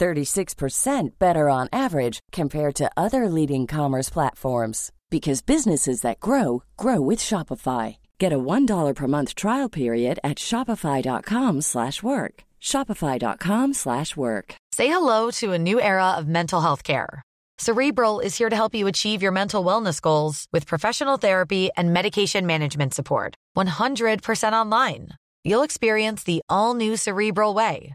36% better on average compared to other leading commerce platforms. Because businesses that grow, grow with Shopify. Get a $1 per month trial period at shopify.com/work. Shopify.com/work. Say hello to a new era of mental health care. Cerebral is here to help you achieve your mental wellness goals with professional therapy and medication management support. 100% online. You'll experience the all-new Cerebral way,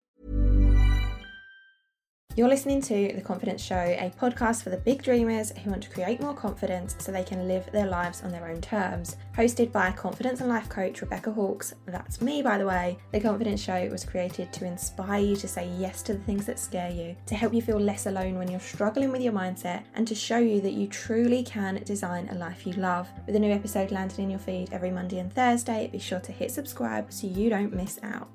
You're listening to The Confidence Show, a podcast for the big dreamers who want to create more confidence so they can live their lives on their own terms. Hosted by confidence and life coach Rebecca Hawkes, that's me by the way, The Confidence Show was created to inspire you to say yes to the things that scare you, to help you feel less alone when you're struggling with your mindset, and to show you that you truly can design a life you love. With a new episode landing in your feed every Monday and Thursday, be sure to hit subscribe so you don't miss out.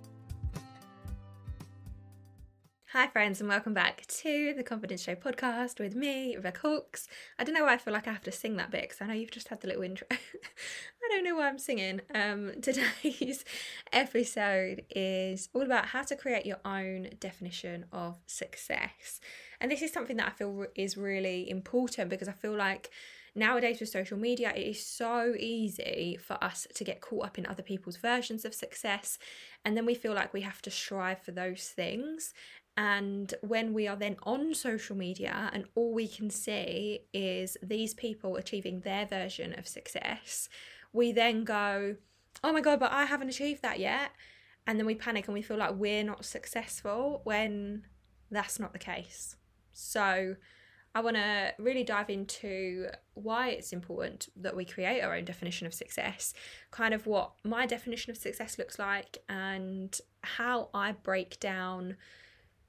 Hi friends, and welcome back to The Confidence Show podcast with me, Rebecca Hawkes. I don't know why I feel like I have to sing that bit, because I know you've just had the little intro. I don't know why I'm singing. Today's episode is all about how to create your own definition of success. And this is something that I feel is really important, because I feel like nowadays with social media, it is so easy for us to get caught up in other people's versions of success, and then we feel like we have to strive for those things. And when we are then on social media and all we can see is these people achieving their version of success, we then go, oh my God, but I haven't achieved that yet. And then we panic and we feel like we're not successful when that's not the case. So I want to really dive into why it's important that we create our own definition of success, kind of what my definition of success looks like, and how I break down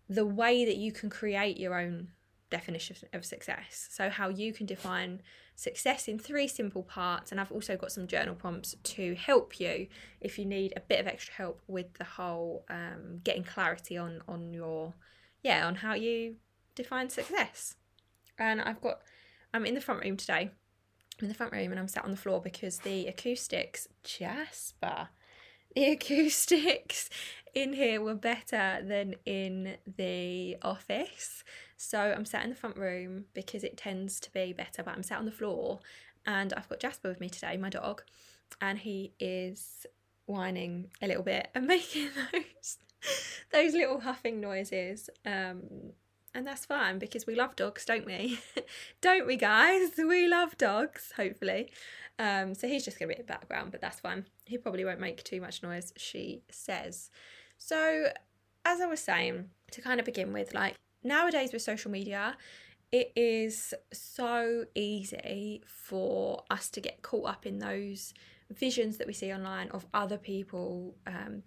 the way that you can create your own definition of success. So how you can define success in three simple parts. And I've also got some journal prompts to help you if you need a bit of extra help with the whole getting clarity on how you define success. And I'm in the front room today. I'm in the front room and I'm sat on the floor because the acoustics, Jasper, the acoustics in here were better than in the office. So I'm sat in the front room because it tends to be better, but I'm sat on the floor and I've got Jasper with me today, my dog, and he is whining a little bit and making those little huffing noises. And that's fine, because we love dogs, don't we? Don't we, guys? We love dogs, hopefully. So he's just going to be in the background, but that's fine. He probably won't make too much noise, she says. So as I was saying, to kind of begin with, like nowadays with social media, it is so easy for us to get caught up in those visions that we see online of other people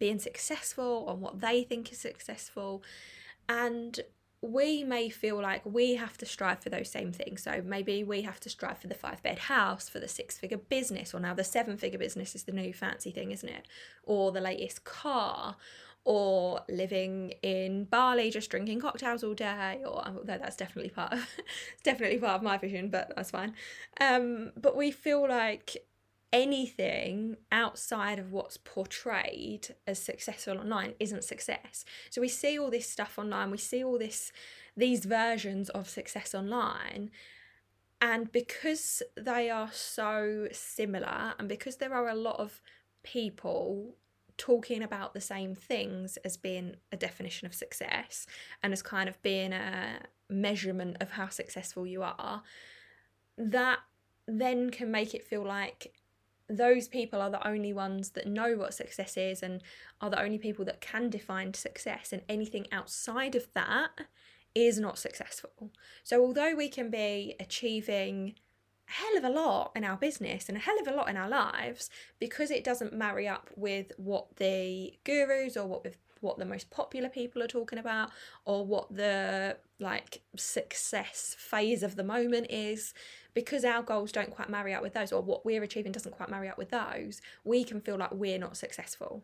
being successful or what they think is successful. And we may feel like we have to strive for those same things. So maybe we have to strive for the 5-bed house, for the 6-figure business, or now the 7-figure business is the new fancy thing, isn't it? Or the latest car, or living in Bali just drinking cocktails all day, or although that's definitely part of my vision, but that's fine. But we feel like anything outside of what's portrayed as successful online isn't success. So we see all this stuff online, we see all these versions of success online, And because they are so similar, and because there are a lot of people talking about the same things as being a definition of success and as kind of being a measurement of how successful you are, that then can make it feel like those people are the only ones that know what success is and are the only people that can define success, and anything outside of that is not successful. So although we can be achieving a hell of a lot in our business and a hell of a lot in our lives, because it doesn't marry up with what the gurus or what the most popular people are talking about, or what the like success phase of the moment is, because our goals don't quite marry up with those, or what we're achieving doesn't quite marry up with those, we can feel like we're not successful.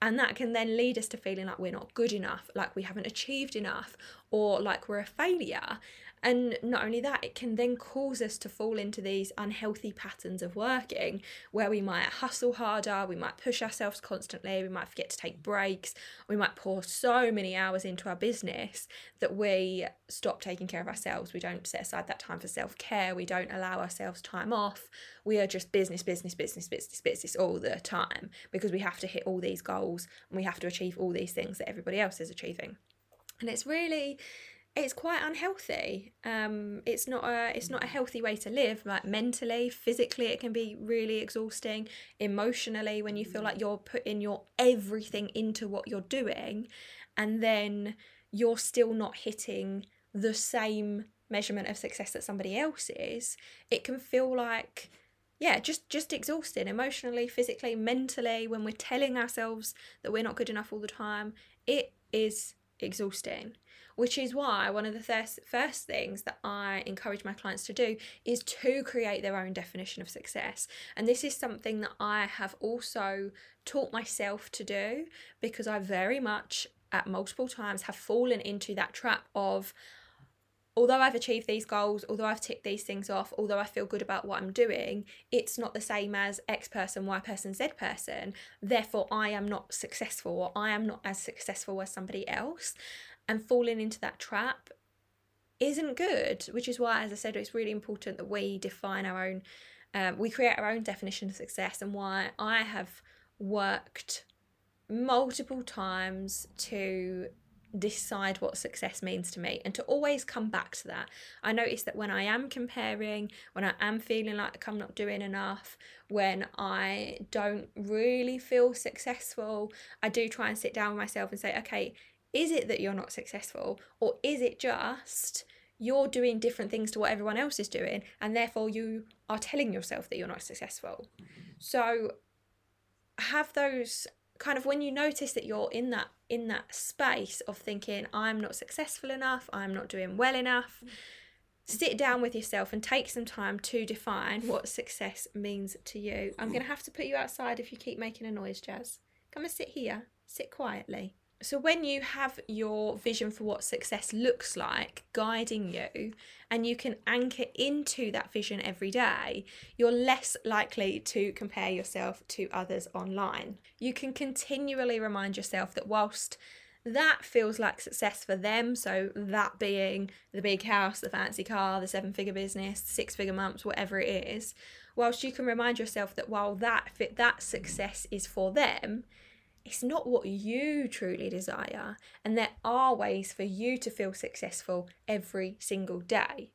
And that can then lead us to feeling like we're not good enough, like we haven't achieved enough, or like we're a failure. And not only that, it can then cause us to fall into these unhealthy patterns of working where we might hustle harder, we might push ourselves constantly, we might forget to take breaks, we might pour so many hours into our business that we stop taking care of ourselves. We don't set aside that time for self-care. We don't allow ourselves time off. We are just business all the time, because we have to hit all these goals and we have to achieve all these things that everybody else is achieving. And it's quite unhealthy. It's not a healthy way to live, like mentally, physically. It can be really exhausting emotionally when you feel like you're putting your everything into what you're doing, and then you're still not hitting the same measurement of success that somebody else is. It can feel like, yeah, just exhausting emotionally, physically, mentally. When we're telling ourselves that we're not good enough all the time, it is exhausting, which is why one of the first things that I encourage my clients to do is to create their own definition of success. And this is something that I have also taught myself to do, because I very much at multiple times have fallen into that trap of, although I've achieved these goals, although I've ticked these things off, although I feel good about what I'm doing, it's not the same as X person, Y person, Z person. Therefore, I am not successful, or I am not as successful as somebody else. And falling into that trap isn't good, which is why, as I said, it's really important that we define our own, we create our own definition of success, and why I have worked multiple times to decide what success means to me, and to always come back to that. I notice that when I am comparing, when I am feeling like I'm not doing enough, when I don't really feel successful, I do try and sit down with myself and say, okay, is it that you're not successful, or is it just you're doing different things to what everyone else is doing, and therefore you are telling yourself that you're not successful? So have those kind of, when you notice that you're in that space of thinking, I'm not successful enough, I'm not doing well enough, sit down with yourself and take some time to define what success means to you. I'm going to have to put you outside if you keep making a noise, Jazz. Come and sit here, sit quietly. So when you have your vision for what success looks like guiding you, and you can anchor into that vision every day, you're less likely to compare yourself to others online. You can continually remind yourself that whilst that feels like success for them, so that being the big house, the fancy car, the 7-figure business, 6-figure months, whatever it is, whilst you can remind yourself that while that success is for them, it's not what you truly desire, and there are ways for you to feel successful every single day.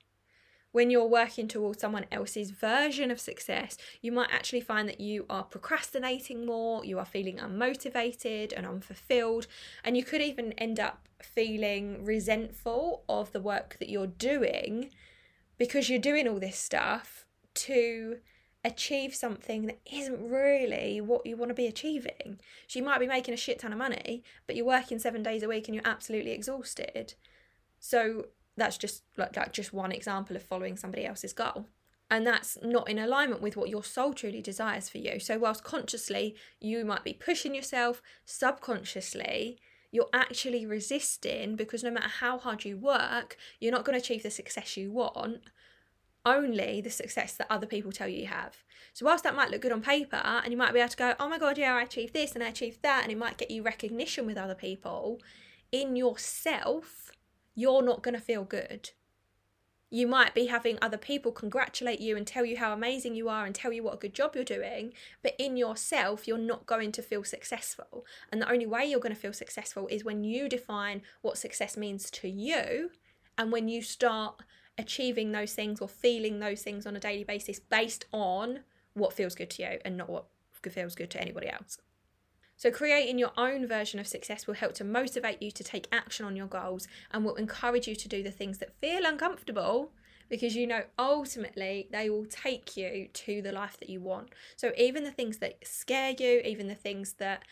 When you're working towards someone else's version of success, you might actually find that you are procrastinating more, you are feeling unmotivated and unfulfilled, and you could even end up feeling resentful of the work that you're doing, because you're doing all this stuff to achieve something that isn't really what you want to be achieving. So you might be making a shit ton of money, but you're working 7 days a week and you're absolutely exhausted. So that's just like just one example of following somebody else's goal. And that's not in alignment with what your soul truly desires for you. So whilst consciously you might be pushing yourself, subconsciously you're actually resisting, because no matter how hard you work, you're not going to achieve the success you want, only the success that other people tell you have. So whilst that might look good on paper, and you might be able to go, oh my god, yeah, I achieved this and I achieved that, and it might get you recognition with other people, in yourself, you're not going to feel good. You might be having other people congratulate you and tell you how amazing you are and tell you what a good job you're doing, but in yourself, you're not going to feel successful. And the only way you're going to feel successful is when you define what success means to you, and when you start achieving those things or feeling those things on a daily basis based on what feels good to you and not what feels good to anybody else. So creating your own version of success will help to motivate you to take action on your goals and will encourage you to do the things that feel uncomfortable, because you know ultimately they will take you to the life that you want. So even the things that scare you, even the things that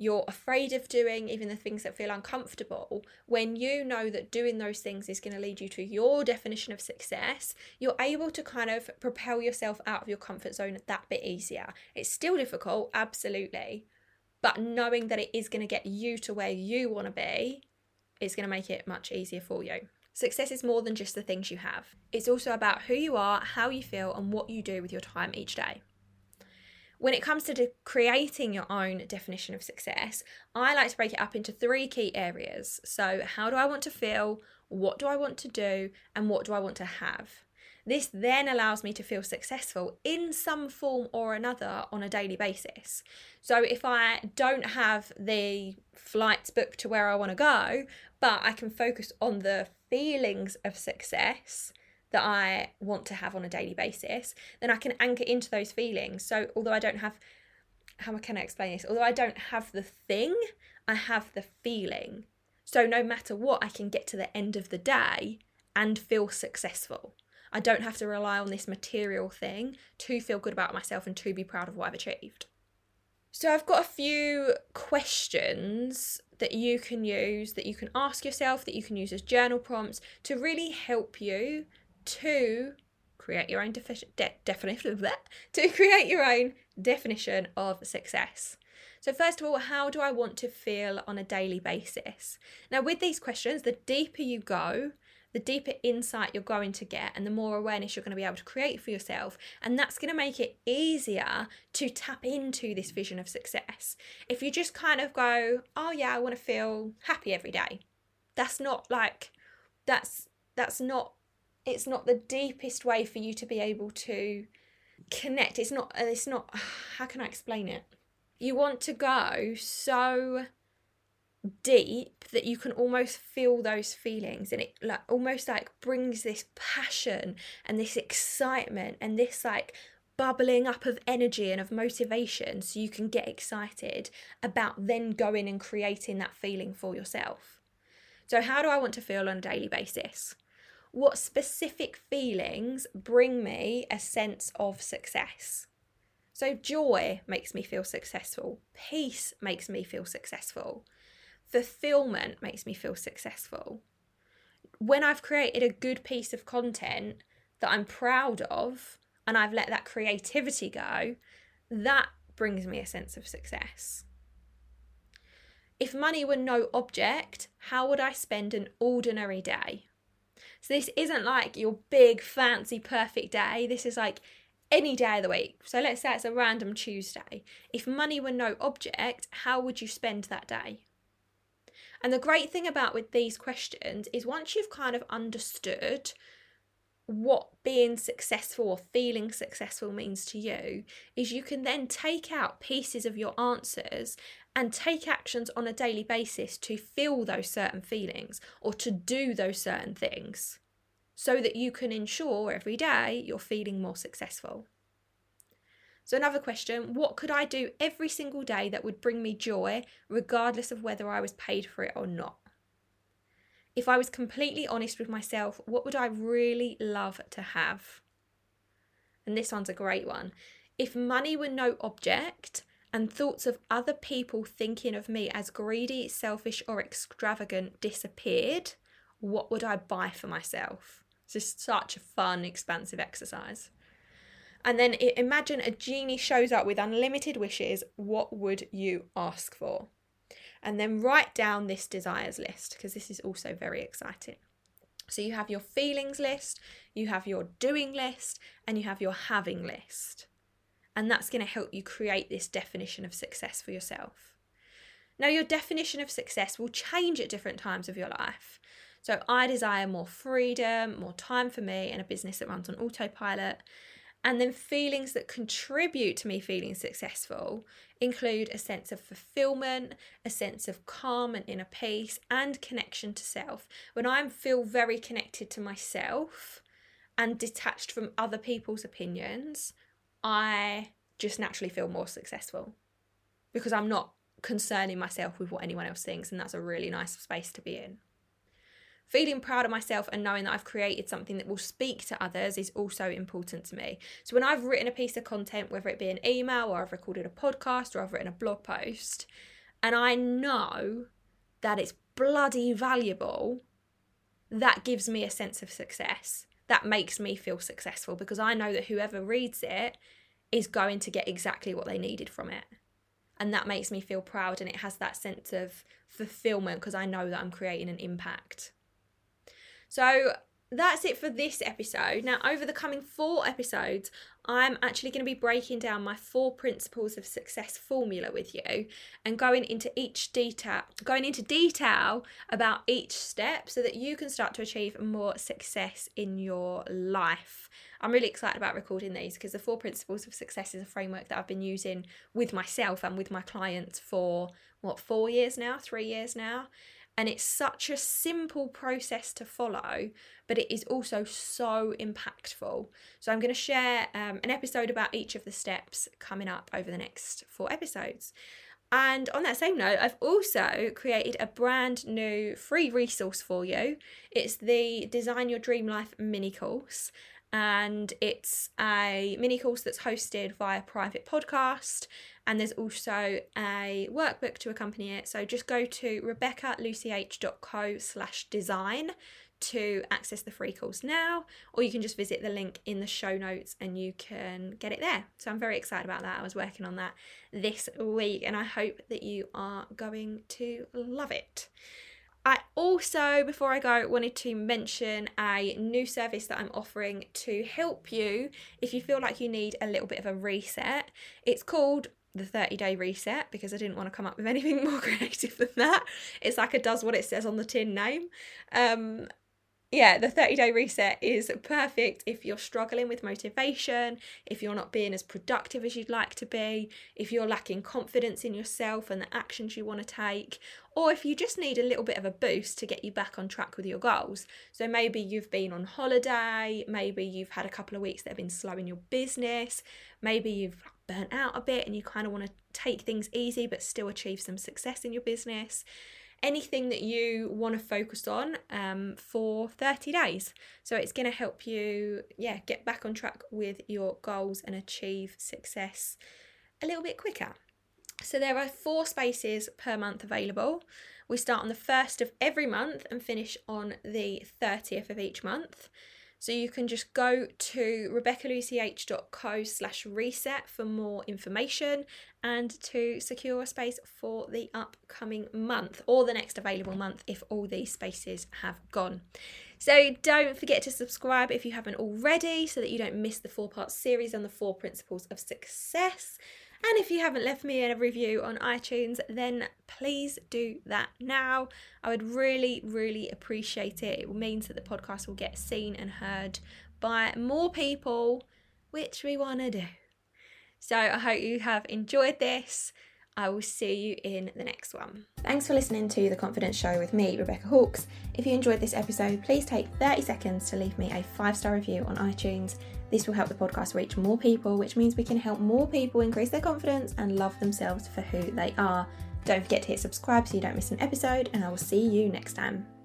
you're afraid of doing, even the things that feel uncomfortable, when you know that doing those things is going to lead you to your definition of success, you're able to kind of propel yourself out of your comfort zone that bit easier. It's still difficult, absolutely. But knowing that it is going to get you to where you want to be is going to make it much easier for you. Success is more than just the things you have. It's also about who you are, how you feel, and what you do with your time each day. When it comes to creating your own definition of success, I like to break it up into three key areas. So how do I want to feel? What do I want to do? And what do I want to have? This then allows me to feel successful in some form or another on a daily basis. So if I don't have the flights booked to where I want to go, but I can focus on the feelings of success that I want to have on a daily basis, then I can anchor into those feelings. So Although I don't have the thing, I have the feeling. So no matter what, I can get to the end of the day and feel successful. I don't have to rely on this material thing to feel good about myself and to be proud of what I've achieved. So I've got a few questions that you can use, that you can ask yourself, that you can use as journal prompts to really help you to create your own definition of success. So first of all, how do I want to feel on a daily basis? Now with these questions, the deeper you go, the deeper insight you're going to get and the more awareness you're going to be able to create for yourself. And that's going to make it easier to tap into this vision of success. If you just kind of go, oh yeah, I want to feel happy every day. It's not the deepest way for you to be able to connect. It's not, how can I explain it? You want to go so deep that you can almost feel those feelings, and it like almost like brings this passion and this excitement and this like bubbling up of energy and of motivation, so you can get excited about then going and creating that feeling for yourself. So how do I want to feel on a daily basis? What specific feelings bring me a sense of success? So joy makes me feel successful, peace makes me feel successful, fulfillment makes me feel successful. When I've created a good piece of content that I'm proud of and I've let that creativity go, that brings me a sense of success. If money were no object, how would I spend an ordinary day? So this isn't like your big, fancy, perfect day. This is like any day of the week. So let's say it's a random Tuesday. If money were no object, how would you spend that day? And the great thing about with these questions is once you've kind of understood what being successful or feeling successful means to you, is you can then take out pieces of your answers and take actions on a daily basis to feel those certain feelings or to do those certain things, so that you can ensure every day you're feeling more successful. So another question, what could I do every single day that would bring me joy, regardless of whether I was paid for it or not? If I was completely honest with myself, what would I really love to have? And this one's a great one. If money were no object and thoughts of other people thinking of me as greedy, selfish, or extravagant disappeared, what would I buy for myself? It's just such a fun, expansive exercise. And then imagine a genie shows up with unlimited wishes. What would you ask for? And then write down this desires list, because this is also very exciting. So you have your feelings list, you have your doing list, and you have your having list. And that's going to help you create this definition of success for yourself. Now, your definition of success will change at different times of your life. So I desire more freedom, more time for me, and a business that runs on autopilot. And then feelings that contribute to me feeling successful include a sense of fulfillment, a sense of calm and inner peace, and connection to self. When I feel very connected to myself and detached from other people's opinions, I just naturally feel more successful because I'm not concerning myself with what anyone else thinks, and that's a really nice space to be in. Feeling proud of myself and knowing that I've created something that will speak to others is also important to me. So when I've written a piece of content, whether it be an email or I've recorded a podcast or I've written a blog post, and I know that it's bloody valuable, that gives me a sense of success. That makes me feel successful because I know that whoever reads it is going to get exactly what they needed from it. And that makes me feel proud, and it has that sense of fulfillment because I know that I'm creating an impact. So that's it for this episode. Now, over the coming 4 episodes, I'm actually going to be breaking down my 4 principles of success formula with you and going into detail about each step so that you can start to achieve more success in your life. I'm really excited about recording these because the 4 principles of success is a framework that I've been using with myself and with my clients for 3 years now. And it's such a simple process to follow, but it is also so impactful. So I'm going to share an episode about each of the steps coming up over the next 4 episodes. And on that same note, I've also created a brand new free resource for you. It's the Design Your Dream Life Mini Course. And it's a mini course that's hosted via private podcast, and there's also a workbook to accompany it. So just go to RebeccaLucyH.co/design to access the free course now, or you can just visit the link in the show notes and you can get it there. So I'm very excited about that. I was working on that this week and I hope that you are going to love it. I also, before I go, wanted to mention a new service that I'm offering to help you if you feel like you need a little bit of a reset. It's called the 30 Day Reset because I didn't want to come up with anything more creative than that. It's like it does what it says on the tin name. The 30 Day Reset is perfect if you're struggling with motivation, if you're not being as productive as you'd like to be, if you're lacking confidence in yourself and the actions you want to take, or if you just need a little bit of a boost to get you back on track with your goals. So maybe you've been on holiday, maybe you've had a couple of weeks that have been slow in your business, maybe you've burnt out a bit and you kind of want to take things easy but still achieve some success in your business. Anything that you want to focus on for 30 days. So it's going to help you get back on track with your goals and achieve success a little bit quicker. So there are 4 spaces per month available. We start on the 1st of every month and finish on the 30th of each month. So you can just go to RebeccaLucyH.co/reset for more information and to secure a space for the upcoming month or the next available month if all these spaces have gone. So don't forget to subscribe if you haven't already so that you don't miss the 4-part series on the 4 principles of success. And if you haven't left me a review on iTunes, then please do that now. I would really, really appreciate it. It means that the podcast will get seen and heard by more people, which we want to do. So I hope you have enjoyed this. I will see you in the next one. Thanks for listening to The Confidence Show with me, Rebecca Hawkes. If you enjoyed this episode, please take 30 seconds to leave me a 5-star review on iTunes. This will help the podcast reach more people, which means we can help more people increase their confidence and love themselves for who they are. Don't forget to hit subscribe so you don't miss an episode, and I will see you next time.